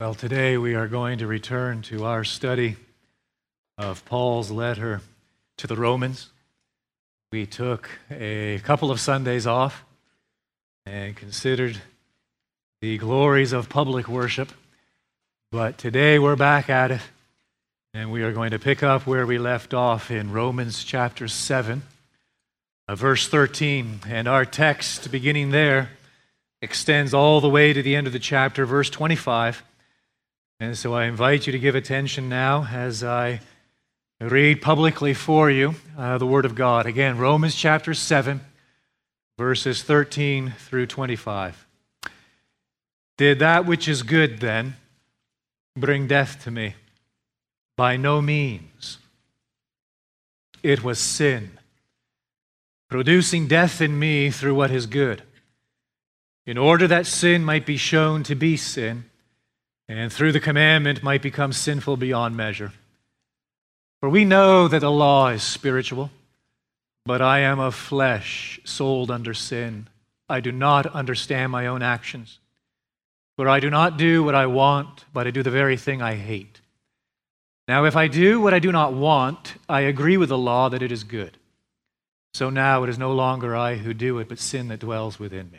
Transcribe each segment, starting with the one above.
Well, today we are going to return to our study of Paul's letter to the Romans. We took a couple of Sundays off and considered the glories of public worship, but today we're back at it, and we are going to pick up where we left off in Romans chapter 7, verse 13, and our text beginning there extends all the way to the end of the chapter, verse 25. And so I invite you to give attention now as I read publicly for you the Word of God. Again, Romans chapter 7, verses 13 through 25. Did that which is good, then, bring death to me? By no means. It was sin, producing death in me through what is good, in order that sin might be shown to be sin, and through the commandment might become sinful beyond measure. For we know that the law is spiritual, but I am of flesh, sold under sin. I do not understand my own actions, for I do not do what I want, but I do the very thing I hate. Now if I do what I do not want, I agree with the law that it is good. So now it is no longer I who do it, but sin that dwells within me.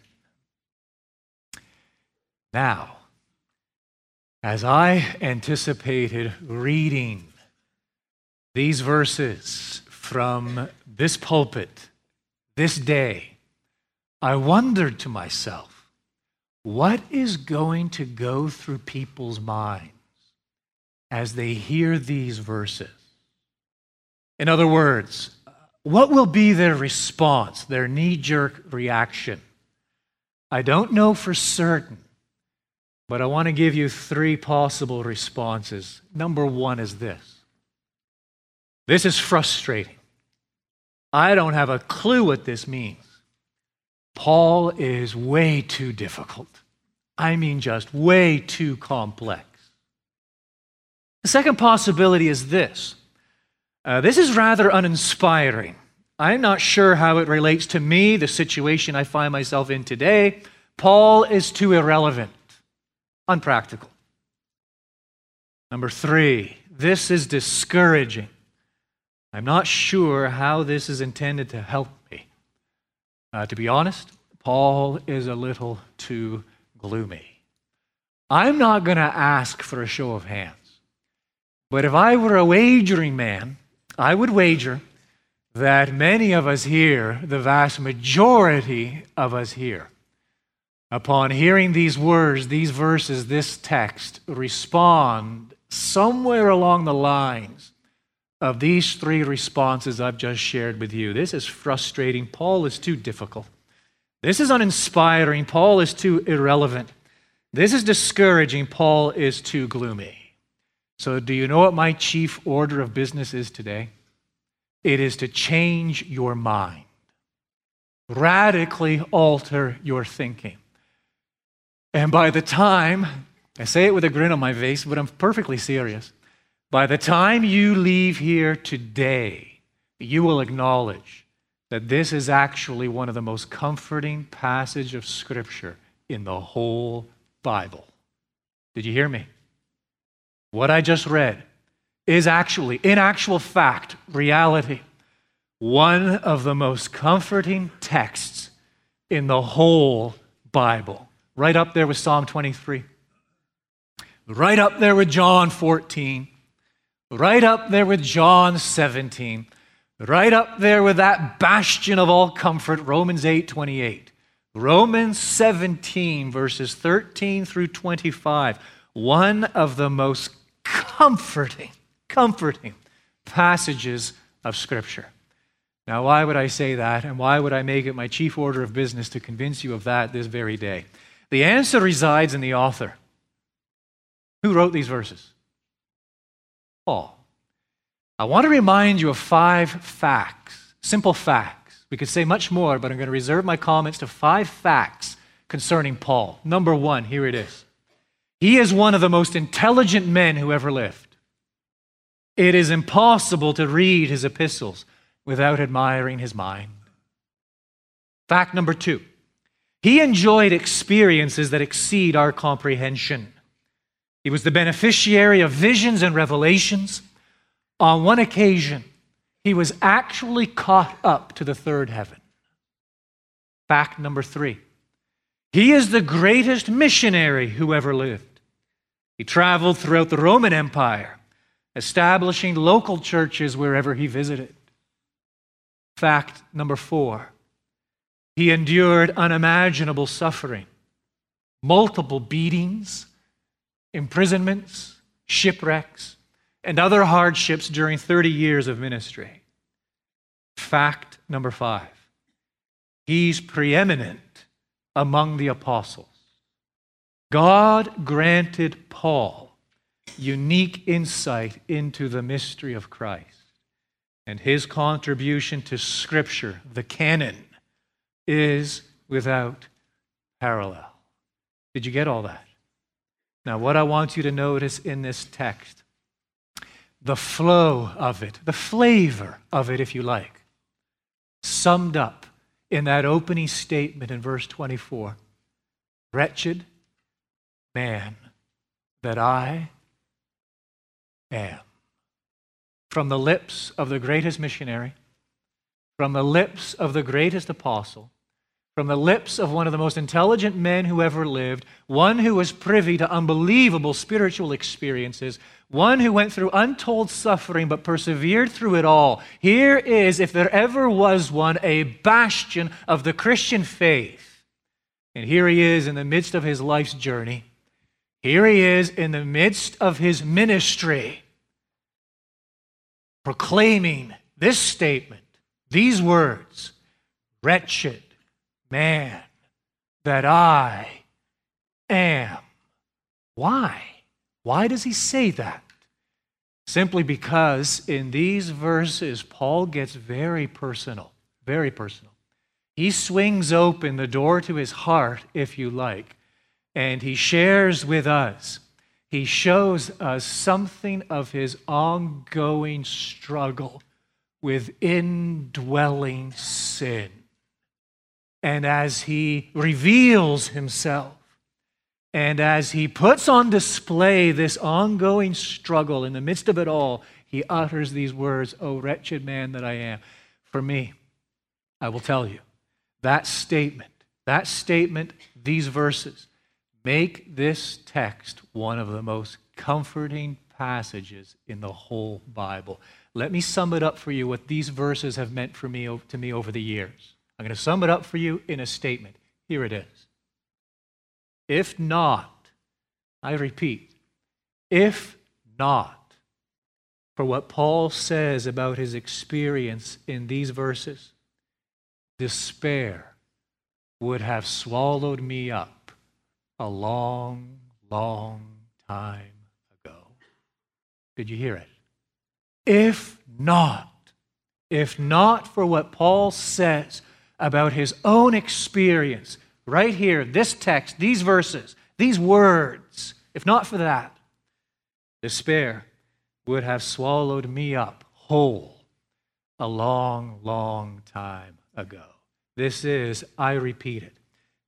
Now, as I anticipated reading these verses from this pulpit this day, I wondered to myself, what is going to go through people's minds as they hear these verses? In other words, what will be their response, their knee-jerk reaction? I don't know for certain, but I want to give you three possible responses. Number one is this. This is frustrating. I don't have a clue what this means. Paul is way too difficult. I mean, just way too complex. The second possibility is this. This is rather uninspiring. I'm not sure how it relates to me, the situation I find myself in today. Paul is too irrelevant. Unpractical. Number three, this is discouraging. I'm not sure how this is intended to help me. To be honest, Paul is a little too gloomy. I'm not going to ask for a show of hands, but if I were a wagering man, I would wager that many of us here, the vast majority of us here, upon hearing these words, these verses, this text, respond somewhere along the lines of these three responses I've just shared with you. This is frustrating. Paul is too difficult. This is uninspiring. Paul is too irrelevant. This is discouraging. Paul is too gloomy. So do you know what my chief order of business is today? It is to change your mind. Radically alter your thinking. And by the time, I say it with a grin on my face, but I'm perfectly serious, by the time you leave here today, you will acknowledge that this is actually one of the most comforting passages of Scripture in the whole Bible. Did you hear me? What I just read is actually, in actual fact, reality, one of the most comforting texts in the whole Bible. Right up there with Psalm 23. Right up there with John 14. right up there with John 17, right up there with that bastion of all comfort, Romans 8:28. Romans 17, verses 13 through 25, one of the most comforting passages of Scripture. Now, why would I say that, and why would I make it my chief order of business to convince you of that this very day? The answer resides in the author. Who wrote these verses? Paul. I want to remind you of 5 facts, simple facts. We could say much more, but I'm going to reserve my comments to 5 facts concerning Paul. Number one, here it is. He is one of the most intelligent men who ever lived. It is impossible to read his epistles without admiring his mind. Fact number 2, he enjoyed experiences that exceed our comprehension. He was the beneficiary of visions and revelations. On one occasion, he was actually caught up to the 3rd heaven. Fact number 3, he is the greatest missionary who ever lived. He traveled throughout the Roman Empire, establishing local churches wherever he visited. Fact number 4, he endured unimaginable suffering, multiple beatings, imprisonments, shipwrecks, and other hardships during 30 years of ministry. Fact number 5, he's preeminent among the apostles. God granted Paul unique insight into the mystery of Christ, and his contribution to Scripture, the canon, is without parallel. Did you get all that? Now, what I want you to notice in this text, the flow of it, the flavor of it, if you like, summed up in that opening statement in verse 24, "Wretched man that I am." From the lips of the greatest missionary, from the lips of the greatest apostle, from the lips of one of the most intelligent men who ever lived, one who was privy to unbelievable spiritual experiences, one who went through untold suffering but persevered through it all. Here is, if there ever was one, a bastion of the Christian faith. And here he is in the midst of his life's journey. Here he is in the midst of his ministry, proclaiming this statement, these words, "Wretched man that I am." Why? Why does he say that? Simply because in these verses, Paul gets very personal, very personal. He swings open the door to his heart, if you like, and he shares with us, he shows us something of his ongoing struggle with indwelling sin. And as he reveals himself, and as he puts on display this ongoing struggle in the midst of it all, he utters these words, "Oh, wretched man that I am." For me, I will tell you, that statement, these verses, make this text one of the most comforting passages in the whole Bible. Let me sum it up for you what these verses have meant to me over the years. I'm going to sum it up for you in a statement. Here it is. If not, I repeat, if not for what Paul says about his experience in these verses, despair would have swallowed me up a long, long time ago. Did you hear it? If not for what Paul says about his own experience, right here, this text, these verses, these words, if not for that, despair would have swallowed me up whole a long, long time ago. This is, I repeat it,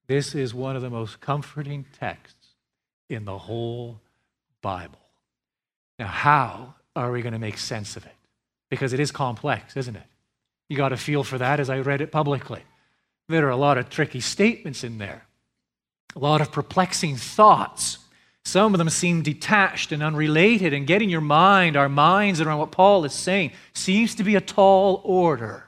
this is one of the most comforting texts in the whole Bible. Now, how are we going to make sense of it? Because it is complex, isn't it? You got a feel for that as I read it publicly. There are a lot of tricky statements in there, a lot of perplexing thoughts. Some of them seem detached and unrelated, and getting our minds around what Paul is saying seems to be a tall order.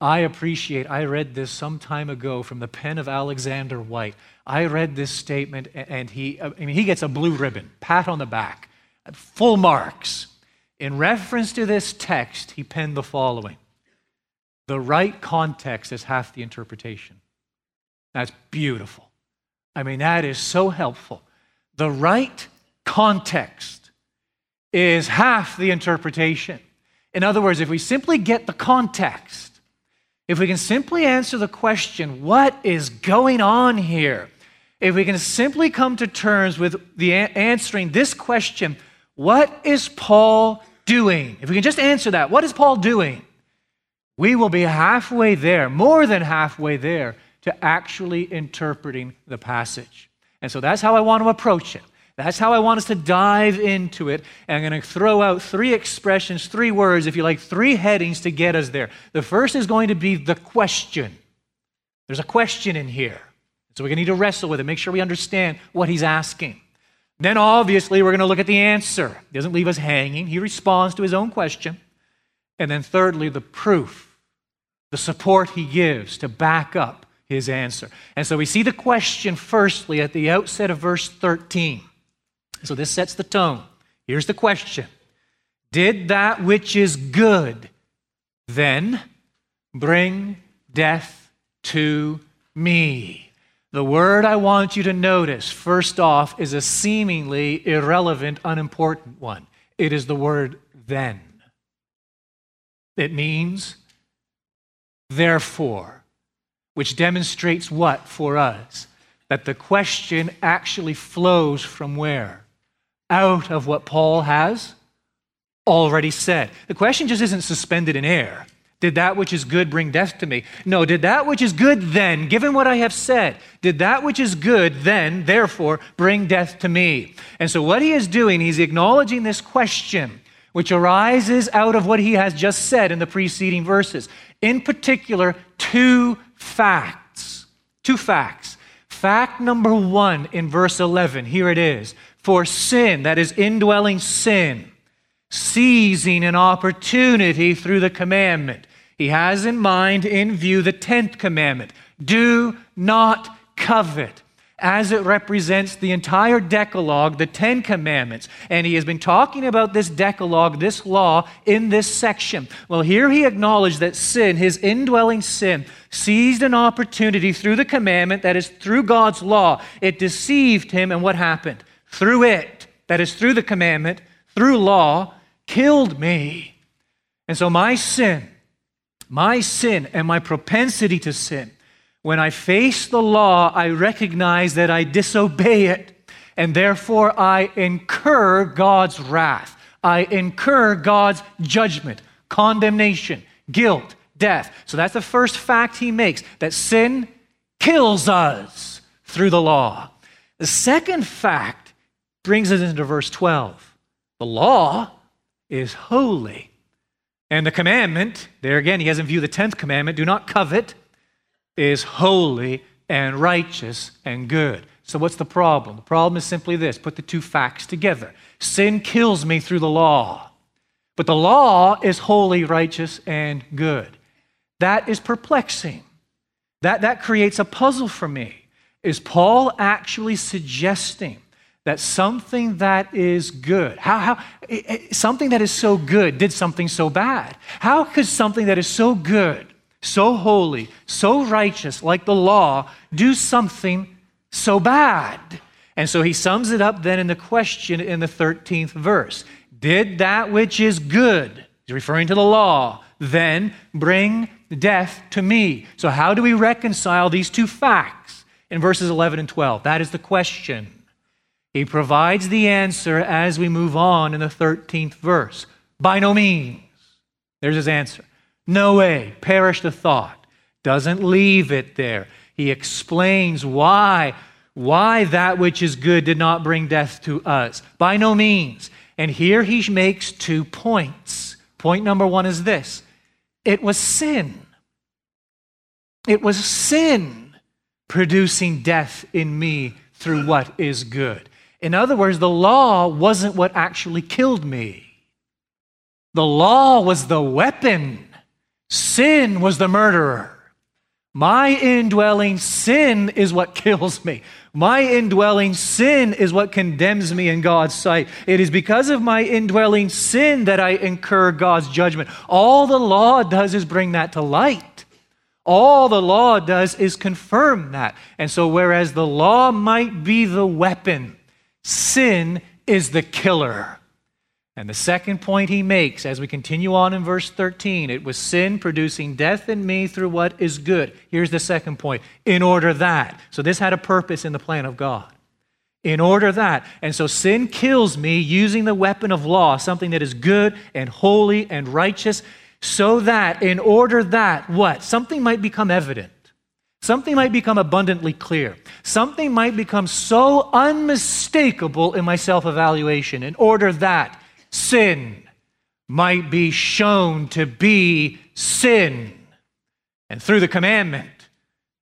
I read this some time ago from the pen of Alexander White. I read this statement, and he gets a blue ribbon, pat on the back, full marks. In reference to this text, he penned the following: the right context is half the interpretation. That's beautiful. I mean, that is so helpful. The right context is half the interpretation. In other words, if we simply get the context, if we can simply answer the question, what is going on here? If we can simply come to terms with answering this question, what is Paul doing? If we can just answer that, what is Paul doing? We will be halfway there, more than halfway there, to actually interpreting the passage. And so that's how I want to approach it. That's how I want us to dive into it. And I'm going to throw out three expressions, three words, if you like, three headings to get us there. The first is going to be the question. There's a question in here. So we're going to need to wrestle with it, make sure we understand what he's asking. Then obviously we're going to look at the answer. He doesn't leave us hanging. He responds to his own question. And then thirdly, the proof, the support he gives to back up his answer. And so we see the question firstly at the outset of verse 13. So this sets the tone. Here's the question: did that which is good then bring death to me? The word I want you to notice, first off, is a seemingly irrelevant, unimportant one. It is the word then. It means therefore, which demonstrates what for us? That the question actually flows from where? Out of what Paul has already said. The question just isn't suspended in air. Did that which is good bring death to me? No, did that which is good then, given what I have said, did that which is good then, therefore, bring death to me? And so what he is doing, he's acknowledging this question, which arises out of what he has just said in the preceding verses. In particular, two facts. Fact number one in verse 11, here it is: for sin, that is indwelling sin, seizing an opportunity through the commandment. He has in mind, in view, the 10th commandment. Do not covet, as it represents the entire Decalogue, the 10 commandments. And he has been talking about this Decalogue, this law, in this section. Well, here he acknowledged that sin, his indwelling sin, seized an opportunity through the commandment, that is, through God's law. It deceived him, and what happened? Through it, that is, through the commandment, through law, killed me. And so my sin and my propensity to sin, when I face the law, I recognize that I disobey it, and therefore I incur God's wrath. I incur God's judgment, condemnation, guilt, death. So that's the first fact he makes, that sin kills us through the law. The second fact brings us into verse 12. The law is holy. And the commandment, there again, he has in view the 10th commandment, do not covet, is holy and righteous and good. So what's the problem? The problem is simply this: put the two facts together. Sin kills me through the law, but the law is holy, righteous, and good. That is perplexing. That creates a puzzle for me. Is Paul actually suggesting that something that is good, something that is so good did something so bad? How could something that is so good, so holy, so righteous, like the law, do something so bad? And so he sums it up then in the question in the 13th verse. Did that which is good, he's referring to the law, then bring death to me? So how do we reconcile these two facts in verses 11 and 12? That is the question. He provides the answer as we move on in the 13th verse. By no means. There's his answer. No way, perish the thought. Doesn't leave it there. He explains why that which is good did not bring death to us. By no means. And here he makes two points. Point number one is this: it was sin. It was sin producing death in me through what is good. In other words, the law wasn't what actually killed me. The law was the weapon. Sin was the murderer. My indwelling sin is what kills me. My indwelling sin is what condemns me in God's sight. It is because of my indwelling sin that I incur God's judgment. All the law does is bring that to light. All the law does is confirm that. And so whereas the law might be the weapon, sin is the killer. And the second point he makes, as we continue on in verse 13, it was sin producing death in me through what is good. Here's the second point, in order that. So this had a purpose in the plan of God. In order that. And so sin kills me using the weapon of law, something that is good and holy and righteous, so that in order that, what? Something might become evident. Something might become abundantly clear. Something might become so unmistakable in my self-evaluation, in order that sin might be shown to be sin, and through the commandment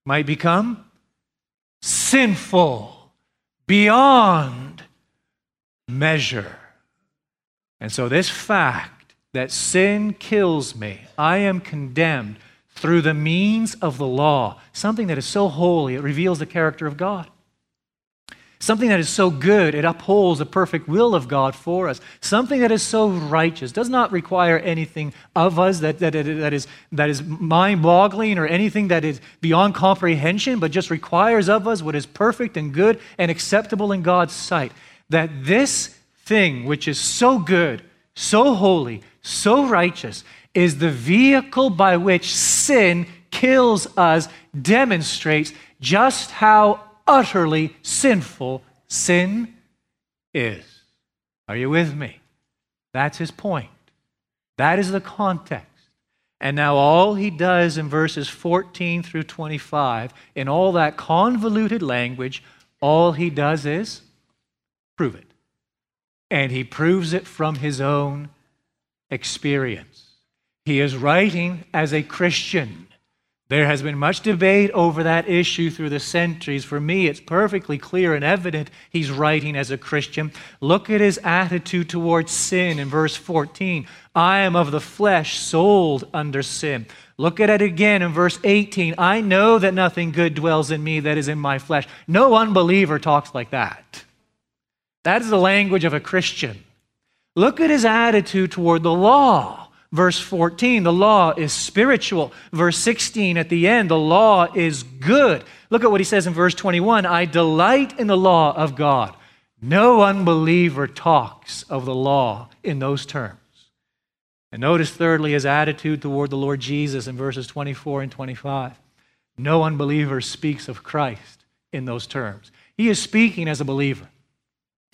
might become sinful beyond measure. And so this fact that sin kills me, I am condemned through the means of the law, something that is so holy, it reveals the character of God. Something that is so good, it upholds the perfect will of God for us. Something that is so righteous, does not require anything of us that is mind-boggling or anything that is beyond comprehension, but just requires of us what is perfect and good and acceptable in God's sight. That this thing, which is so good, so holy, so righteous, is the vehicle by which sin kills us, demonstrates just how utterly sinful sin is. Are you with me? That's his point. That is the context. And now all he does in verses 14 through 25, in all that convoluted language, all he does is prove it. And he proves it from his own experience. He is writing as a Christian. There has been much debate over that issue through the centuries. For me, it's perfectly clear and evident he's writing as a Christian. Look at his attitude towards sin in verse 14. I am of the flesh, sold under sin. Look at it again in verse 18. I know that nothing good dwells in me that is in my flesh. No unbeliever talks like that. That is the language of a Christian. Look at his attitude toward the law. Verse 14, the law is spiritual. Verse 16, at the end, the law is good. Look at what he says in verse 21, I delight in the law of God. No unbeliever talks of the law in those terms. And notice thirdly his attitude toward the Lord Jesus in verses 24 and 25. No unbeliever speaks of Christ in those terms. He is speaking as a believer.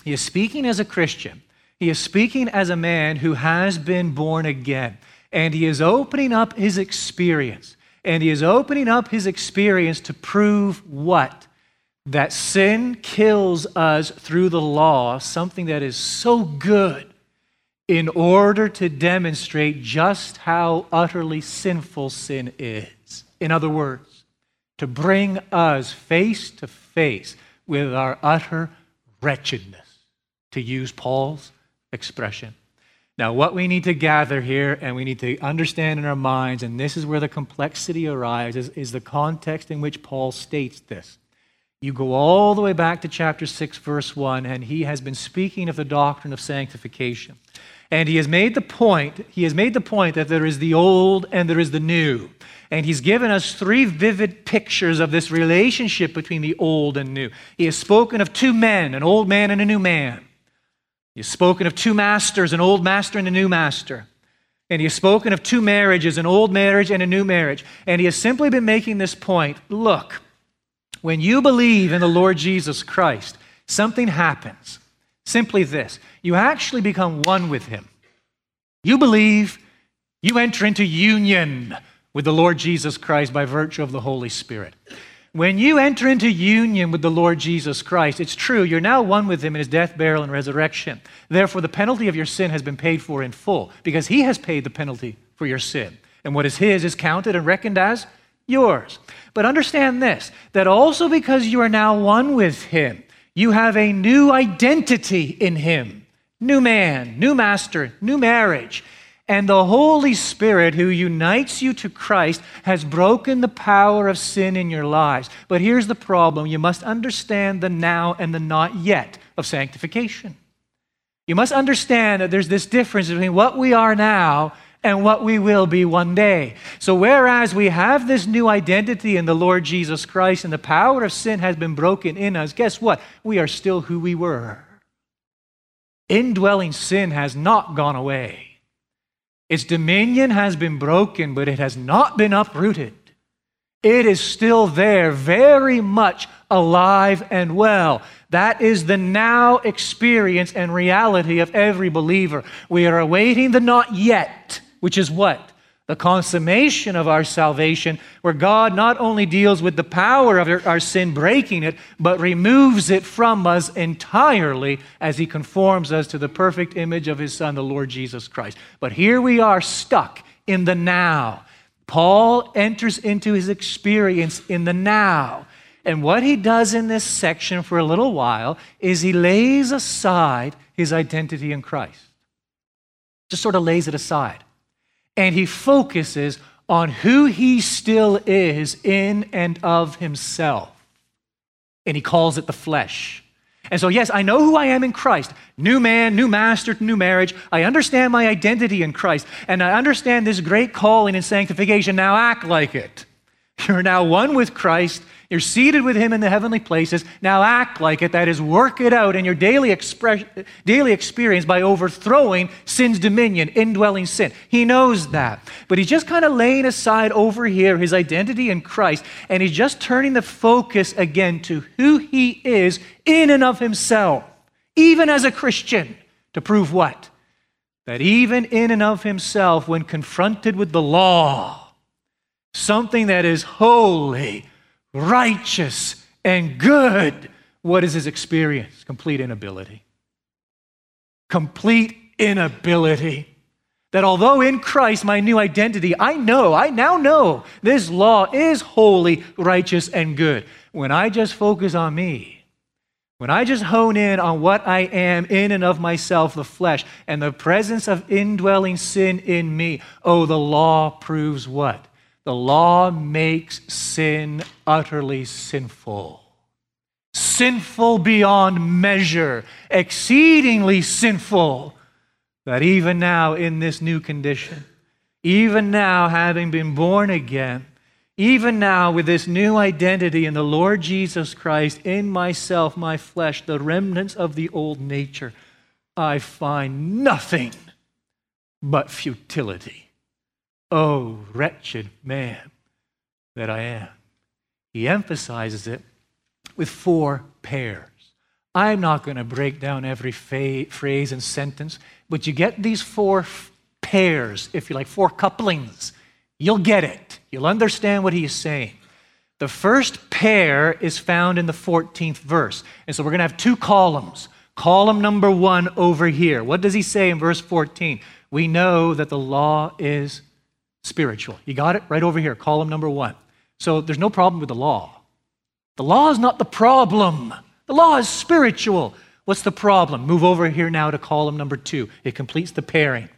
He is speaking as a Christian. He is speaking as a man who has been born again, and he is opening up his experience. And he is opening up his experience to prove what? That sin kills us through the law, something that is so good, in order to demonstrate just how utterly sinful sin is. In other words, to bring us face to face with our utter wretchedness, to use Paul's expression. Now, what we need to gather here and we need to understand in our minds, and this is where the complexity arises, is the context in which Paul states this. You go all the way back to chapter 6, verse 1, and he has been speaking of the doctrine of sanctification. And he has made the point that there is the old and there is the new. And he's given us three vivid pictures of this relationship between the old and new. He has spoken of two men, an old man and a new man. He has spoken of two masters, an old master and a new master. And he has spoken of two marriages, an old marriage and a new marriage. And he has simply been making this point, look, when you believe in the Lord Jesus Christ, something happens. Simply this, you actually become one with him. You believe, you enter into union with the Lord Jesus Christ by virtue of the Holy Spirit. When you enter into union with the Lord Jesus Christ, it's true, you're now one with him in his death, burial, and resurrection. Therefore, the penalty of your sin has been paid for in full because he has paid the penalty for your sin. And what is his is counted and reckoned as yours. But understand this, that also because you are now one with him, You have a new identity in him. New man, new master, new marriage. And the Holy Spirit who unites you to Christ has broken the power of sin in your lives. But here's the problem. You must understand the now and the not yet of sanctification. You must understand that there's this difference between what we are now and what we will be one day. So whereas we have this new identity in the Lord Jesus Christ and the power of sin has been broken in us, guess what? We are still who we were. Indwelling sin has not gone away. Its dominion has been broken, but it has not been uprooted. It is still there, very much alive and well. That is the now experience and reality of every believer. We are awaiting the not yet, which is what? The consummation of our salvation, where God not only deals with the power of our sin, breaking it, but removes it from us entirely as he conforms us to the perfect image of his Son, the Lord Jesus Christ. But here we are stuck in the now. Paul enters into his experience in the now. And what he does in this section for a little while is he lays aside his identity in Christ. Just sort of lays it aside. And he focuses on who he still is in and of himself. And he calls it the flesh. And so, yes, I know who I am in Christ. New man, new master, new marriage. I understand my identity in Christ. And I understand this great calling and sanctification. Now act like it. You're now one with Christ. You're seated with him in the heavenly places. Now act like it. That is, work it out in your daily experience by overthrowing sin's dominion, indwelling sin. He knows that. But he's just kind of laying aside over here his identity in Christ, and he's just turning the focus again to who he is in and of himself, even as a Christian, to prove what? That even in and of himself, when confronted with the law, something that is holy, righteous, and good. What is his experience? Complete inability. Complete inability. That although in Christ, my new identity, I now know this law is holy, righteous, and good. When I just focus on me, when I just hone in on what I am in and of myself, the flesh, and the presence of indwelling sin in me, oh, the law proves what? The law makes sin utterly sinful. Sinful beyond measure, exceedingly sinful, that even now in this new condition, even now having been born again, even now with this new identity in the Lord Jesus Christ, in myself, my flesh, the remnants of the old nature, I find nothing but futility. Oh, wretched man that I am. He emphasizes it with four pairs. I'm not going to break down every phrase and sentence, but you get these four pairs, if you like, four couplings. You'll get it. You'll understand what he is saying. The first pair is found in the 14th verse. And so we're going to have two columns. Column number one over here. What does he say in verse 14? We know that the law is spiritual. You got it right over here, column number one. So there's no problem with the law. The law is not the problem. The law is spiritual. What's the problem? Move over here now to column number two. It completes the pairing.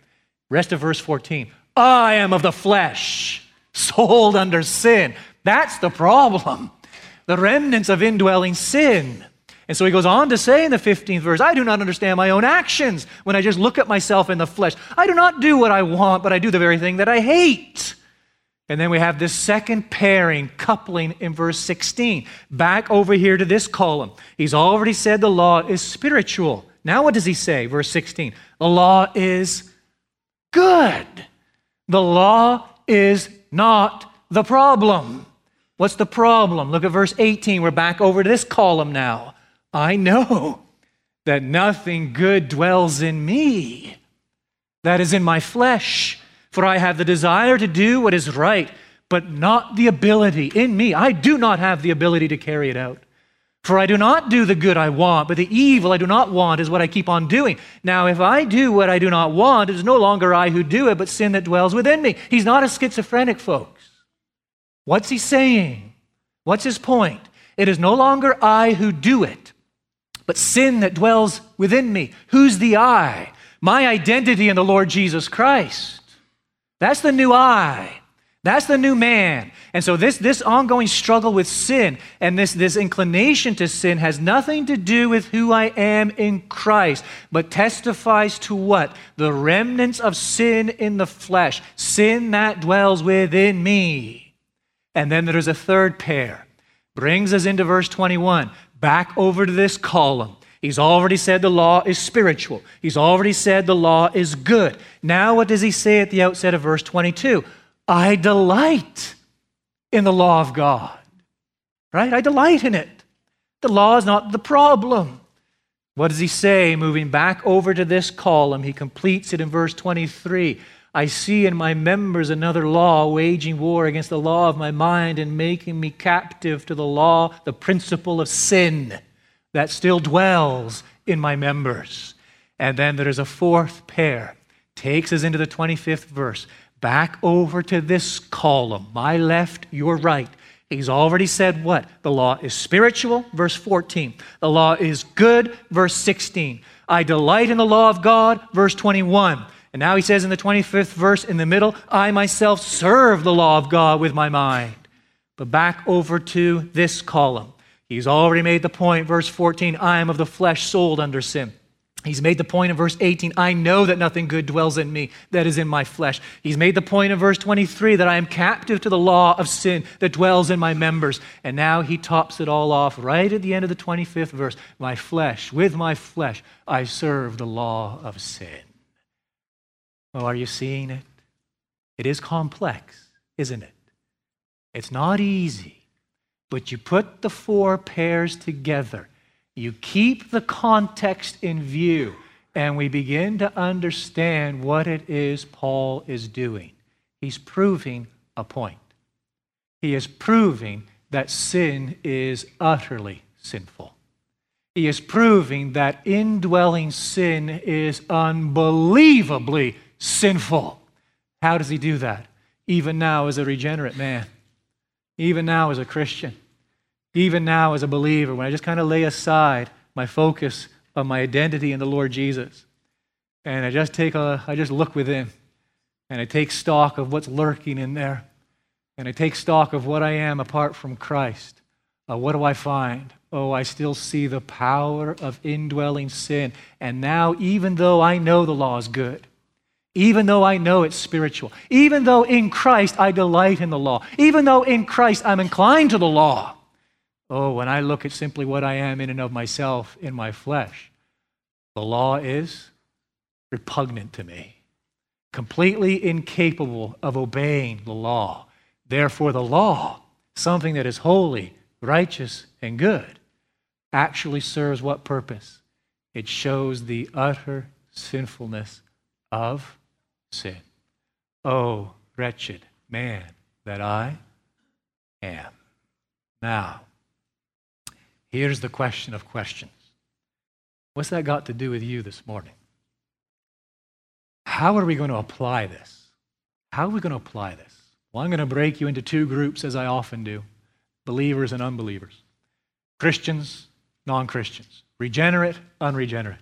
Rest of verse 14. I am of the flesh, sold under sin. That's the problem. The remnants of indwelling sin. And so he goes on to say in the 15th verse, I do not understand my own actions when I just look at myself in the flesh. I do not do what I want, but I do the very thing that I hate. And then we have this second pairing, coupling in verse 16. Back over here to this column. He's already said the law is spiritual. Now what does he say? Verse 16. The law is good. The law is not the problem. What's the problem? Look at verse 18. We're back over to this column now. I know that nothing good dwells in me, that is in my flesh, for I have the desire to do what is right, but not the ability in me. I do not have the ability to carry it out. For I do not do the good I want, but the evil I do not want is what I keep on doing. Now, if I do what I do not want, it is no longer I who do it, but sin that dwells within me. He's not a schizophrenic, folks. What's he saying? What's his point? It is no longer I who do it, but sin that dwells within me. Who's the I? My identity in the Lord Jesus Christ. That's the new I. That's the new man. And so this ongoing struggle with sin and this inclination to sin has nothing to do with who I am in Christ, but testifies to what? The remnants of sin in the flesh, sin that dwells within me. And then there's a third pair. Brings us into verse 21, back over to this column. He's already said the law is spiritual. He's already said the law is good. Now what does he say at the outset of verse 22? I delight in the law of God, right? I delight in it. The law is not the problem. What does he say? Moving back over to this column, he completes it in verse 23. I see in my members another law waging war against the law of my mind and making me captive to the law, the principle of sin that still dwells in my members. And then there is a fourth pair. Takes us into the 25th verse. Back over to this column, my left, your right. He's already said what? The law is spiritual, verse 14. The law is good, verse 16. I delight in the law of God, verse 21. And now he says in the 25th verse in the middle, I myself serve the law of God with my mind. But back over to this column. He's already made the point, verse 14, I am of the flesh sold under sin. He's made the point in verse 18, I know that nothing good dwells in me that is in my flesh. He's made the point in verse 23 that I am captive to the law of sin that dwells in my members. And now he tops it all off right at the end of the 25th verse. My flesh, with my flesh, I serve the law of sin. Oh, are you seeing it? It is complex, isn't it? It's not easy, but you put the four pairs together. You keep the context in view, and we begin to understand what it is Paul is doing. He's proving a point. He is proving that sin is utterly sinful. He is proving that indwelling sin is unbelievably sinful. How does he do that? Even now as a regenerate man, even now as a Christian, even now as a believer, when I just kind of lay aside my focus on my identity in the Lord Jesus, and I just look within, and I take stock of what's lurking in there, and I take stock of what I am apart from Christ, what do I find? Oh, I still see the power of indwelling sin. And now, even though I know the law is good, even though I know it's spiritual, even though in Christ I delight in the law, even though in Christ I'm inclined to the law, oh, when I look at simply what I am in and of myself, in my flesh, the law is repugnant to me, completely incapable of obeying the law. Therefore, the law, something that is holy, righteous, and good, actually serves what purpose? It shows the utter sinfulness of sin. Oh, wretched man that I am. Now, here's the question of questions. What's that got to do with you this morning? How are we going to apply this? How are we going to apply this? Well, I'm going to break you into two groups, as I often do, believers and unbelievers, Christians, non-Christians, regenerate, unregenerate.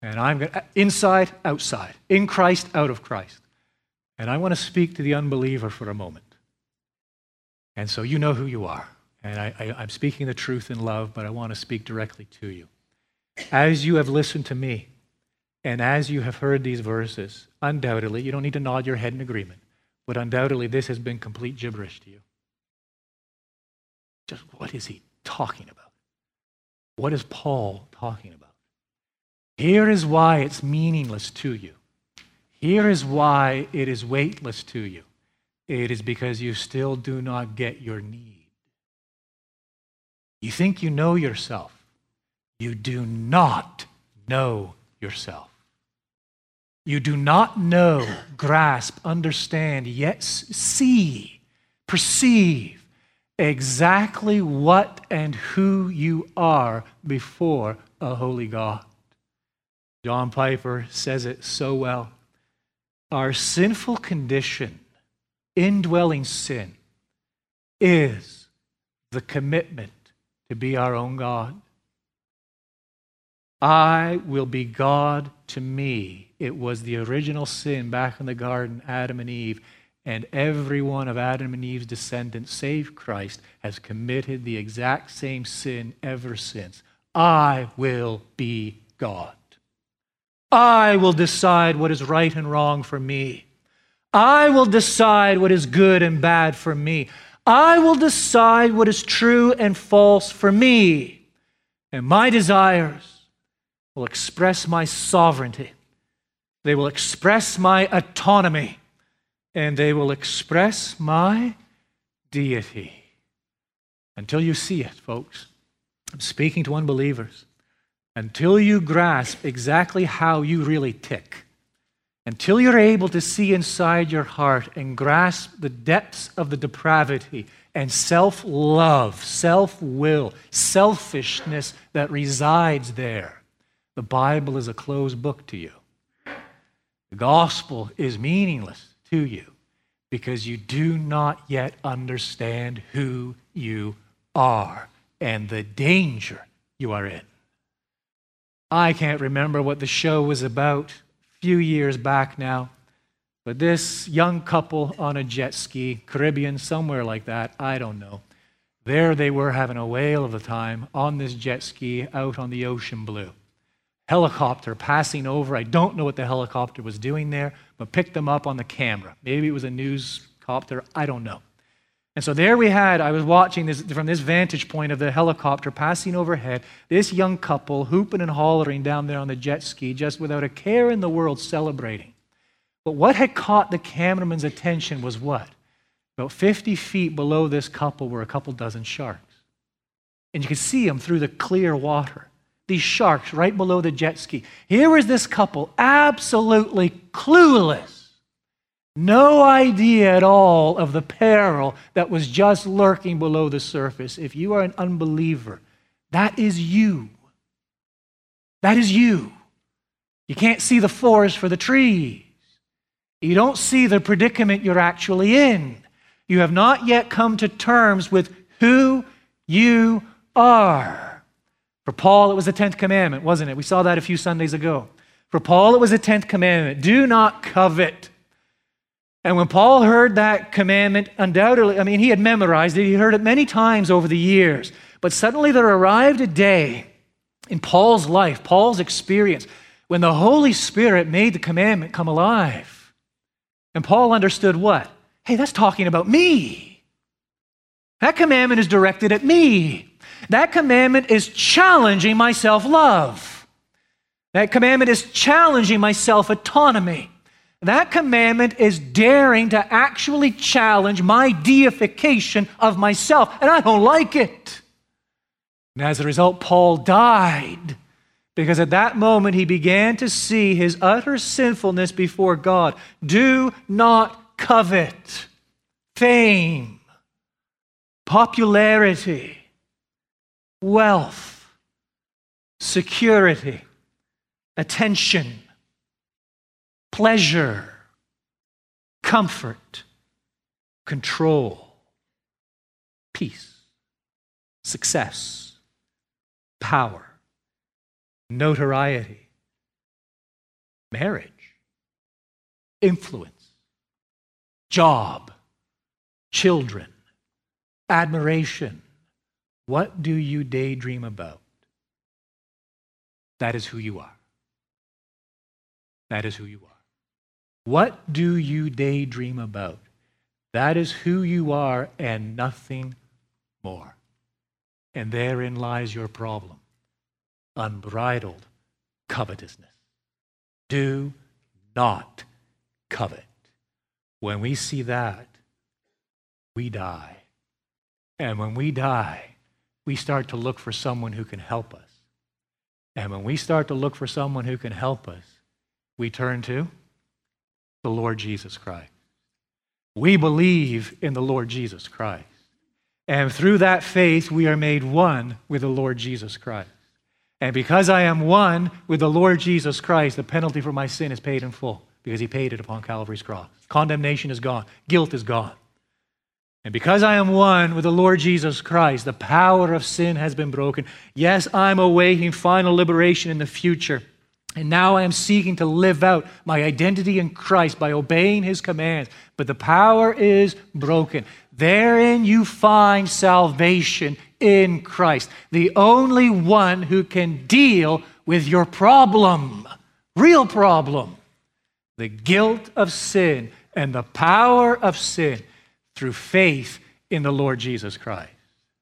And I'm going to, inside, outside, in Christ, out of Christ. And I want to speak to the unbeliever for a moment. And so you know who you are. And I'm speaking the truth in love, but I want to speak directly to you. As you have listened to me, and as you have heard these verses, undoubtedly, you don't need to nod your head in agreement, but undoubtedly this has been complete gibberish to you. Just what is he talking about? What is Paul talking about? Here is why it's meaningless to you. Here is why it is weightless to you. It is because you still do not get your need. You think you know yourself. You do not know yourself. You do not know, grasp, understand, yet see, perceive exactly what and who you are before a holy God. John Piper says it so well. Our sinful condition, indwelling sin, is the commitment to be our own God. I will be God to me. It was the original sin back in the garden, Adam and Eve, and every one of Adam and Eve's descendants, save Christ, has committed the exact same sin ever since. I will be God. I will decide what is right and wrong for me. I will decide what is good and bad for me. I will decide what is true and false for me. And my desires will express my sovereignty. They will express my autonomy. And they will express my deity. Until you see it, folks. I'm speaking to unbelievers. Until you grasp exactly how you really tick, until you're able to see inside your heart and grasp the depths of the depravity and self-love, self-will, selfishness that resides there, the Bible is a closed book to you. The gospel is meaningless to you because you do not yet understand who you are and the danger you are in. I can't remember what the show was about a few years back now, but this young couple on a jet ski, Caribbean, somewhere like that, I don't know. There they were having a whale of a time on this jet ski out on the ocean blue. Helicopter passing over. I don't know what the helicopter was doing there, but picked them up on the camera. Maybe it was a news copter, I don't know. And so there we had, I was watching this from this vantage point of the helicopter passing overhead, this young couple hooping and hollering down there on the jet ski, just without a care in the world, celebrating. But what had caught the cameraman's attention was what? About 50 feet below this couple were a couple dozen sharks. And you could see them through the clear water. These sharks right below the jet ski. Here was this couple, absolutely clueless. No idea at all of the peril that was just lurking below the surface. If you are an unbeliever, that is you. That is you. You can't see the forest for the trees. You don't see the predicament you're actually in. You have not yet come to terms with who you are. For Paul, it was the 10th commandment, wasn't it? We saw that a few Sundays ago. For Paul, it was the 10th commandment. Do not covet. And when Paul heard that commandment, undoubtedly, he had memorized it. He heard it many times over the years. But suddenly there arrived a day in Paul's life, Paul's experience, when the Holy Spirit made the commandment come alive. And Paul understood what? Hey, that's talking about me. That commandment is directed at me. That commandment is challenging my self-love. That commandment is challenging my self-autonomy. That commandment is daring to actually challenge my deification of myself, and I don't like it. And as a result, Paul died, because at that moment he began to see his utter sinfulness before God. Do not covet fame, popularity, wealth, security, attention, pleasure, comfort, control, peace, success, power, notoriety, marriage, influence, job, children, admiration. What do you daydream about? That is who you are. That is who you are. What do you daydream about? That is who you are and nothing more. And therein lies your problem. Unbridled covetousness. Do not covet. When we see that, we die. And when we die, we start to look for someone who can help us. And when we start to look for someone who can help us, we turn to the Lord Jesus Christ. We believe in the Lord Jesus Christ. And through that faith, we are made one with the Lord Jesus Christ. And because I am one with the Lord Jesus Christ, the penalty for my sin is paid in full because he paid it upon Calvary's cross. Condemnation is gone. Guilt is gone. And because I am one with the Lord Jesus Christ, the power of sin has been broken. Yes, I'm awaiting final liberation in the future. And now I am seeking to live out my identity in Christ by obeying his commands. But the power is broken. Therein you find salvation in Christ, the only one who can deal with your problem, real problem, the guilt of sin and the power of sin through faith in the Lord Jesus Christ.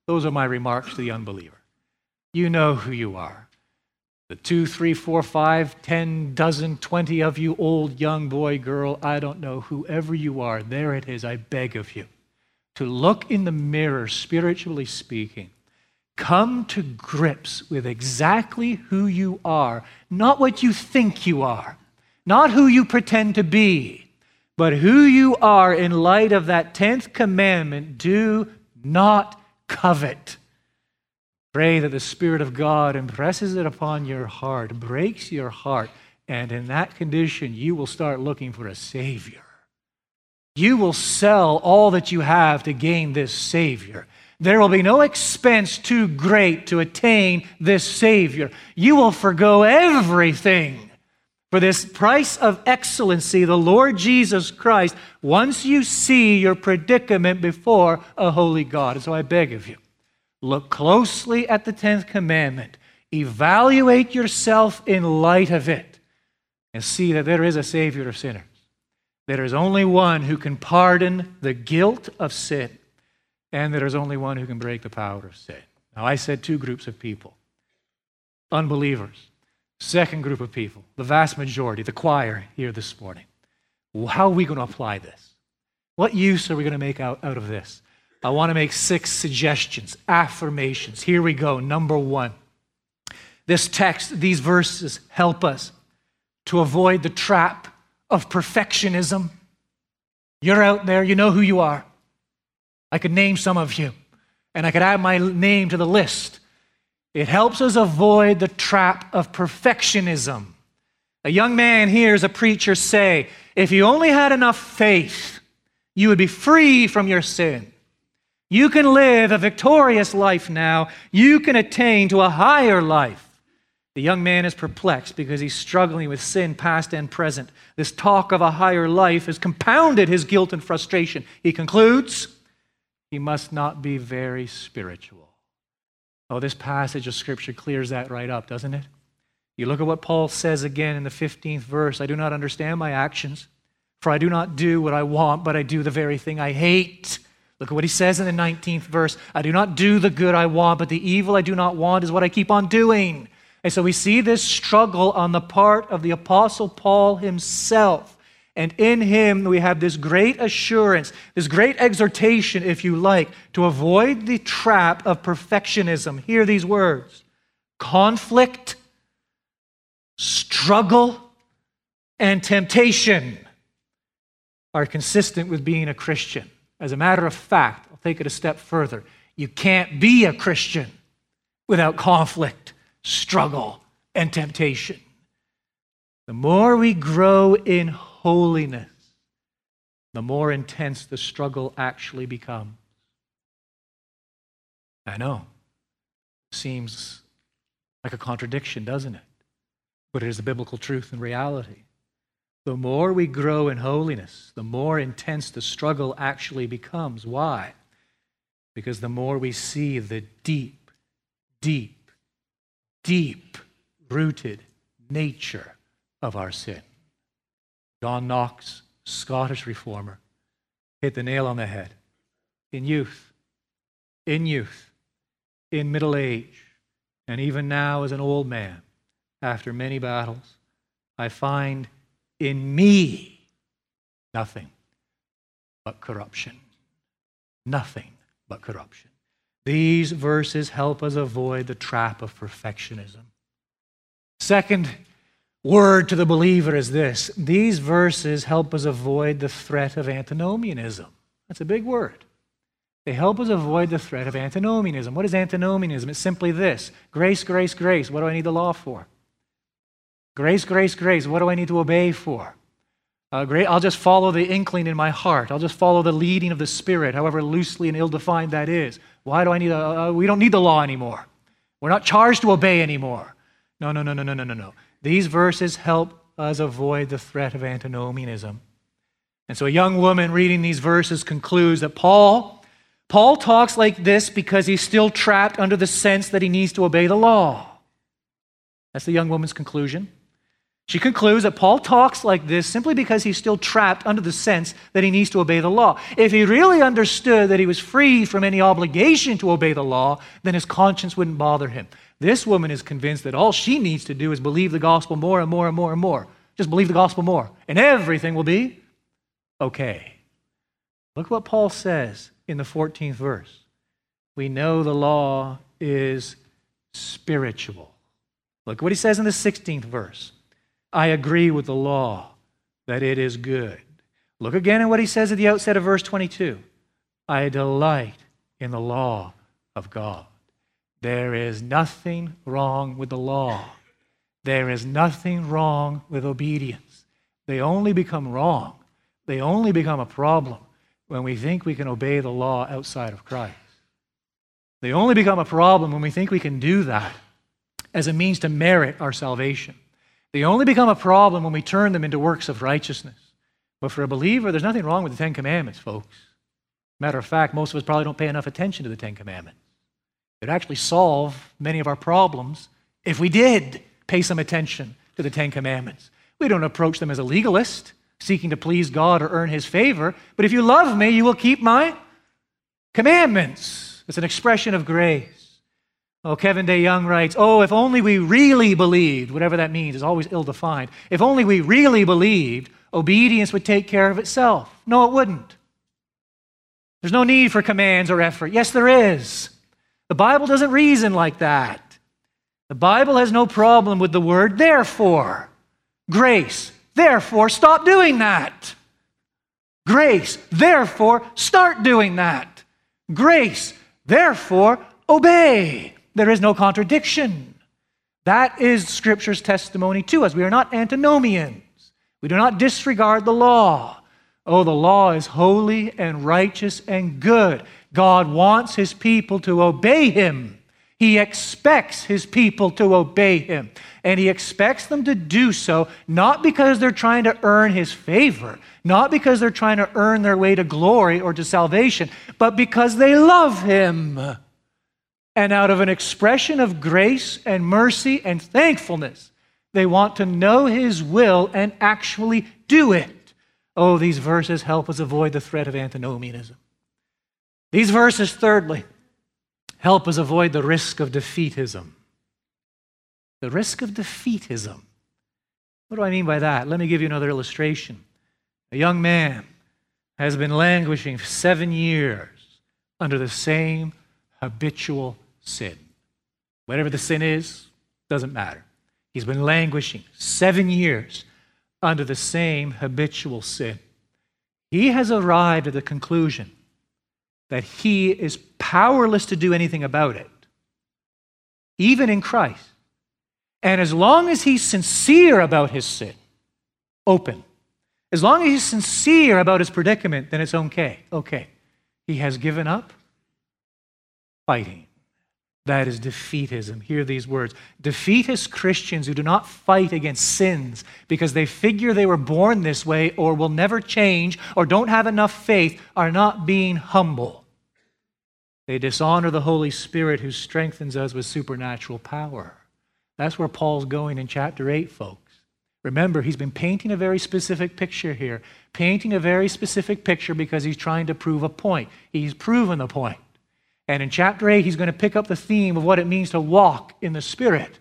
Those are my remarks to the unbeliever. You know who you are. The 2, 3, 4, 5, 10, dozen, 20 of you, old, young, boy, girl, I don't know, whoever you are, there it is, I beg of you, to look in the mirror, spiritually speaking. Come to grips with exactly who you are, not what you think you are, not who you pretend to be, but who you are in light of that 10th commandment, do not covet. Pray that the Spirit of God impresses it upon your heart, breaks your heart, and in that condition, you will start looking for a Savior. You will sell all that you have to gain this Savior. There will be no expense too great to attain this Savior. You will forgo everything for this price of excellency, the Lord Jesus Christ, once you see your predicament before a holy God. And so I beg of you, look closely at the 10th commandment. Evaluate yourself in light of it and see that there is a Savior of sinners. There is only one who can pardon the guilt of sin, and there is only one who can break the power of sin. Now, I said two groups of people, unbelievers. Second group of people, the vast majority, the choir here this morning. How are we going to apply this? What use are we going to make out of this? I want to make 6 suggestions, affirmations. Here we go. Number 1, this text, these verses help us to avoid the trap of perfectionism. You're out there, you know who you are. I could name some of you, and I could add my name to the list. It helps us avoid the trap of perfectionism. A young man hears a preacher say, if you only had enough faith, you would be free from your sin. You can live a victorious life now. You can attain to a higher life. The young man is perplexed because he's struggling with sin, past and present. This talk of a higher life has compounded his guilt and frustration. He concludes, he must not be very spiritual. Oh, this passage of Scripture clears that right up, doesn't it? You look at what Paul says again in the 15th verse, I do not understand my actions, for I do not do what I want, but I do the very thing I hate. Look at what he says in the 19th verse, I do not do the good I want, but the evil I do not want is what I keep on doing. And so we see this struggle on the part of the Apostle Paul himself. And in him, we have this great assurance, this great exhortation, if you like, to avoid the trap of perfectionism. Hear these words: conflict, struggle, and temptation are consistent with being a Christian. As a matter of fact, I'll take it a step further. You can't be a Christian without conflict, struggle, and temptation. The more we grow in holiness, the more intense the struggle actually becomes. I know. Seems like a contradiction, doesn't it? But it is the biblical truth and reality. The more we grow in holiness, the more intense the struggle actually becomes. Why? Because the more we see the deep, deep, deep-rooted nature of our sin. John Knox, Scottish reformer, hit the nail on the head. In youth, in middle age, and even now as an old man, after many battles, I find in me nothing but corruption. Nothing but corruption. These verses help us avoid the trap of perfectionism. Second word to the believer is this: these verses help us avoid the threat of antinomianism. That's a big word. They help us avoid the threat of antinomianism. What is antinomianism? It's simply this: grace, grace, grace. What do I need the law for? Grace, grace, grace. What do I need to obey for? Great, I'll just follow the inkling in my heart. I'll just follow the leading of the Spirit, however loosely and ill-defined that is. Why do I need we don't need the law anymore. We're not charged to obey anymore. No. These verses help us avoid the threat of antinomianism. And so a young woman reading these verses concludes that Paul talks like this because he's still trapped under the sense that he needs to obey the law. That's the young woman's conclusion. She concludes that Paul talks like this simply because he's still trapped under the sense that he needs to obey the law. If he really understood that he was free from any obligation to obey the law, then his conscience wouldn't bother him. This woman is convinced that all she needs to do is believe the gospel more and more and more and more. Just believe the gospel more, and everything will be okay. Look what Paul says in the 14th verse. We know the law is spiritual. Look what he says in the 16th verse. I agree with the law that it is good. Look again at what he says at the outset of verse 22. I delight in the law of God. There is nothing wrong with the law. There is nothing wrong with obedience. They only become wrong. They only become a problem when we think we can obey the law outside of Christ. They only become a problem when we think we can do that as a means to merit our salvation. They only become a problem when we turn them into works of righteousness. But for a believer, there's nothing wrong with the Ten Commandments, folks. Matter of fact, most of us probably don't pay enough attention to the Ten Commandments. It would actually solve many of our problems if we did pay some attention to the Ten Commandments. We don't approach them as a legalist, seeking to please God or earn His favor. But if you love me, you will keep my commandments. It's an expression of grace. Oh, Kevin DeYoung writes, oh, if only we really believed, whatever that means is always ill-defined. If only we really believed, obedience would take care of itself. No, it wouldn't. There's no need for commands or effort. Yes, there is. The Bible doesn't reason like that. The Bible has no problem with the word therefore. Grace, therefore, stop doing that. Grace, therefore, start doing that. Grace, therefore, obey. There is no contradiction. That is Scripture's testimony to us. We are not antinomians. We do not disregard the law. Oh, the law is holy and righteous and good. God wants His people to obey Him. He expects His people to obey Him. And He expects them to do so not because they're trying to earn His favor, not because they're trying to earn their way to glory or to salvation, but because they love Him. And out of an expression of grace and mercy and thankfulness, they want to know His will and actually do it. Oh, these verses help us avoid the threat of antinomianism. These verses, thirdly, help us avoid the risk of defeatism. The risk of defeatism. What do I mean by that? Let me give you another illustration. A young man has been languishing for 7 years under the same habitual sin. Whatever the sin is, doesn't matter. He's been languishing 7 years under the same habitual sin. He has arrived at the conclusion that he is powerless to do anything about it, even in Christ. And as long as he's sincere about his sin, open. As long as he's sincere about his predicament, then it's okay. Okay. He has given up fighting. That is defeatism. Hear these words. Defeatist Christians who do not fight against sins because they figure they were born this way or will never change or don't have enough faith are not being humble. They dishonor the Holy Spirit who strengthens us with supernatural power. That's where Paul's going in chapter 8, folks. Remember, he's been painting a very specific picture here. Painting a very specific picture because he's trying to prove a point. He's proven the point. And in chapter 8, he's going to pick up the theme of what it means to walk in the Spirit,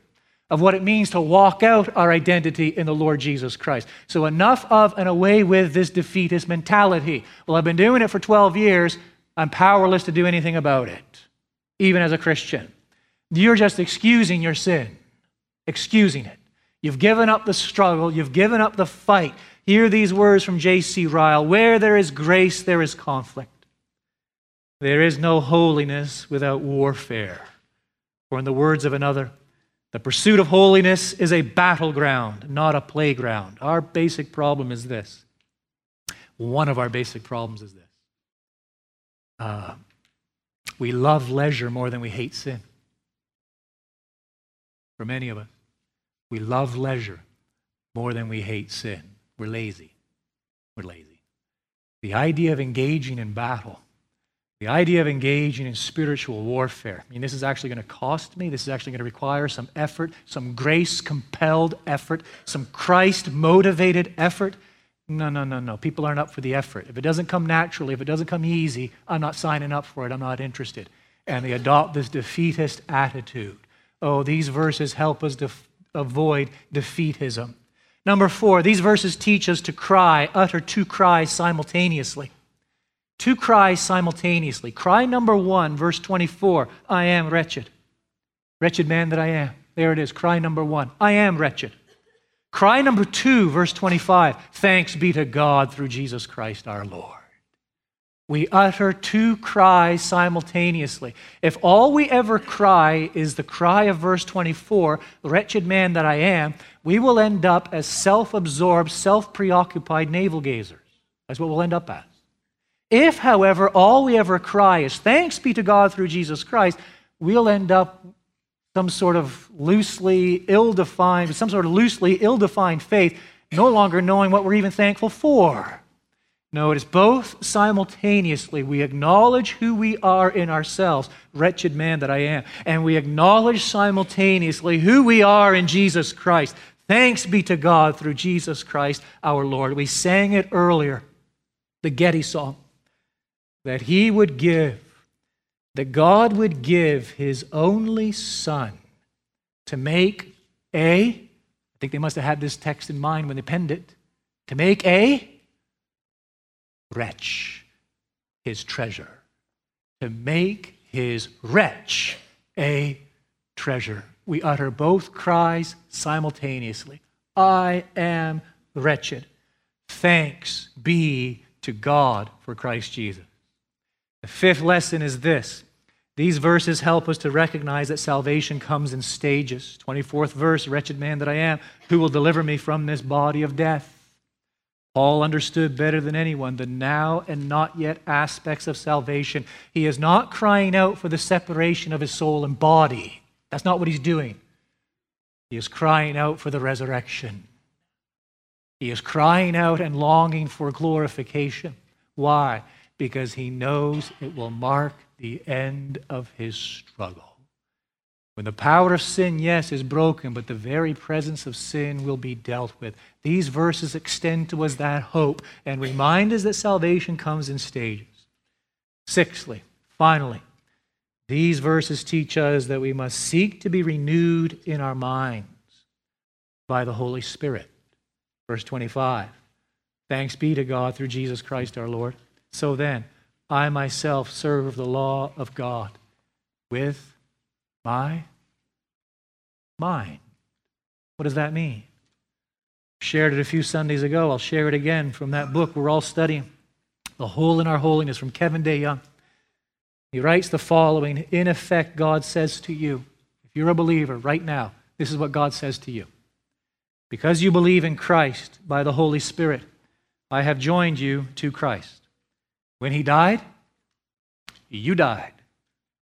of what it means to walk out our identity in the Lord Jesus Christ. So enough of and away with this defeatist mentality. Well, I've been doing it for 12 years. I'm powerless to do anything about it, even as a Christian. You're just excusing your sin, excusing it. You've given up the struggle. You've given up the fight. Hear these words from J.C. Ryle. Where there is grace, there is conflict. There is no holiness without warfare. Or in the words of another, the pursuit of holiness is a battleground, not a playground. Our basic problem is this. One of our basic problems is this. We love leisure more than we hate sin. For many of us, we love leisure more than we hate sin. We're lazy. We're lazy. The idea of engaging in battle, the idea of engaging in spiritual warfare, I mean, this is actually going to cost me. This is actually going to require some effort, some grace-compelled effort, some Christ-motivated effort. No. People aren't up for the effort. If it doesn't come naturally, if it doesn't come easy, I'm not signing up for it. I'm not interested. And they adopt this defeatist attitude. Oh, these verses help us avoid defeatism. Number 4, these verses teach us to cry, utter two cries simultaneously. Two cries simultaneously. Cry number 1, verse 24, I am wretched. Wretched man that I am. There it is, cry number 1, I am wretched. Cry number 2, verse 25, thanks be to God through Jesus Christ our Lord. We utter two cries simultaneously. If all we ever cry is the cry of verse 24, wretched man that I am, we will end up as self-absorbed, self-preoccupied navel gazers. That's what we'll end up as. If, however, all we ever cry is thanks be to God through Jesus Christ, we'll end up some sort of loosely ill-defined faith, no longer knowing what we're even thankful for. No, it is both simultaneously. We acknowledge who we are in ourselves, wretched man that I am, and we acknowledge simultaneously who we are in Jesus Christ. Thanks be to God through Jesus Christ our Lord. We sang it earlier, the Getty song, that he would give, that God would give his only son to make I think they must have had this text in mind when they penned it, to make a wretch his treasure, to make his wretch a treasure. We utter both cries simultaneously. I am wretched. Thanks be to God for Christ Jesus. The 5th lesson is this. These verses help us to recognize that salvation comes in stages. 24th verse, wretched man that I am, who will deliver me from this body of death? Paul understood better than anyone the now and not yet aspects of salvation. He is not crying out for the separation of his soul and body. That's not what he's doing. He is crying out for the resurrection. He is crying out and longing for glorification. Why? Because he knows it will mark the end of his struggle. When the power of sin, yes, is broken, but the very presence of sin will be dealt with. These verses extend to us that hope and remind us that salvation comes in stages. 6thly, finally, these verses teach us that we must seek to be renewed in our minds by the Holy Spirit. Verse 25, thanks be to God through Jesus Christ our Lord. So then, I myself serve the law of God with my mind. What does that mean? Shared it a few Sundays ago. I'll share it again from that book we're all studying, The Hole in Our Holiness, from Kevin DeYoung. He writes the following. In effect, God says to you, if you're a believer right now, this is what God says to you. Because you believe in Christ by the Holy Spirit, I have joined you to Christ. When he died, you died.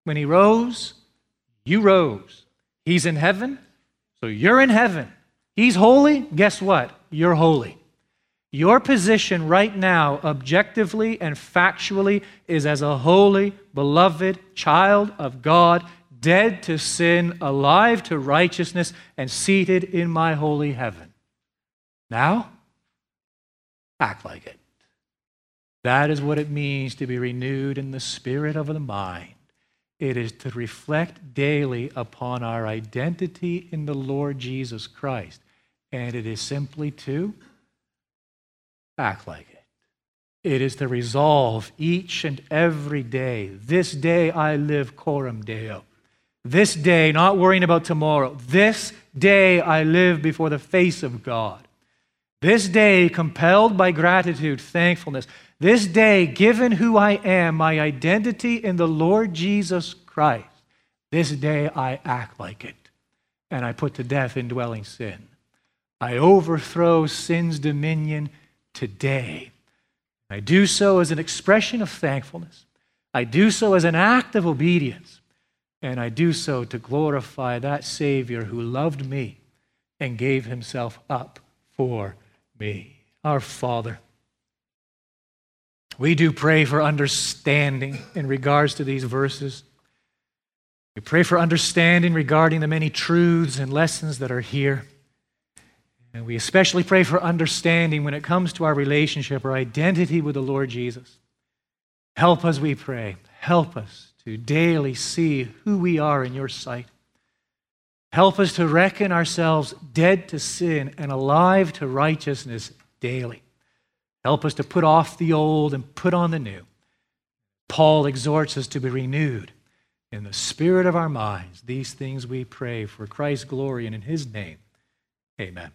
When he rose, you rose. He's in heaven, so you're in heaven. He's holy, guess what? You're holy. Your position right now, objectively and factually, is as a holy, beloved child of God, dead to sin, alive to righteousness, and seated in my holy heaven. Now, act like it. That is what it means to be renewed in the spirit of the mind. It is to reflect daily upon our identity in the Lord Jesus Christ. And it is simply to act like it. It is to resolve each and every day, this day I live coram Deo. This day, not worrying about tomorrow. This day I live before the face of God. This day, compelled by gratitude, thankfulness. This day, given who I am, my identity in the Lord Jesus Christ, this day I act like it, and I put to death indwelling sin. I overthrow sin's dominion today. I do so as an expression of thankfulness. I do so as an act of obedience. And I do so to glorify that Savior who loved me and gave himself up for me. Our Father, we do pray for understanding in regards to these verses. We pray for understanding regarding the many truths and lessons that are here. And we especially pray for understanding when it comes to our relationship or identity with the Lord Jesus. Help us, we pray. Help us to daily see who we are in your sight. Help us to reckon ourselves dead to sin and alive to righteousness daily. Help us to put off the old and put on the new. Paul exhorts us to be renewed in the spirit of our minds. These things we pray for Christ's glory and in his name. Amen.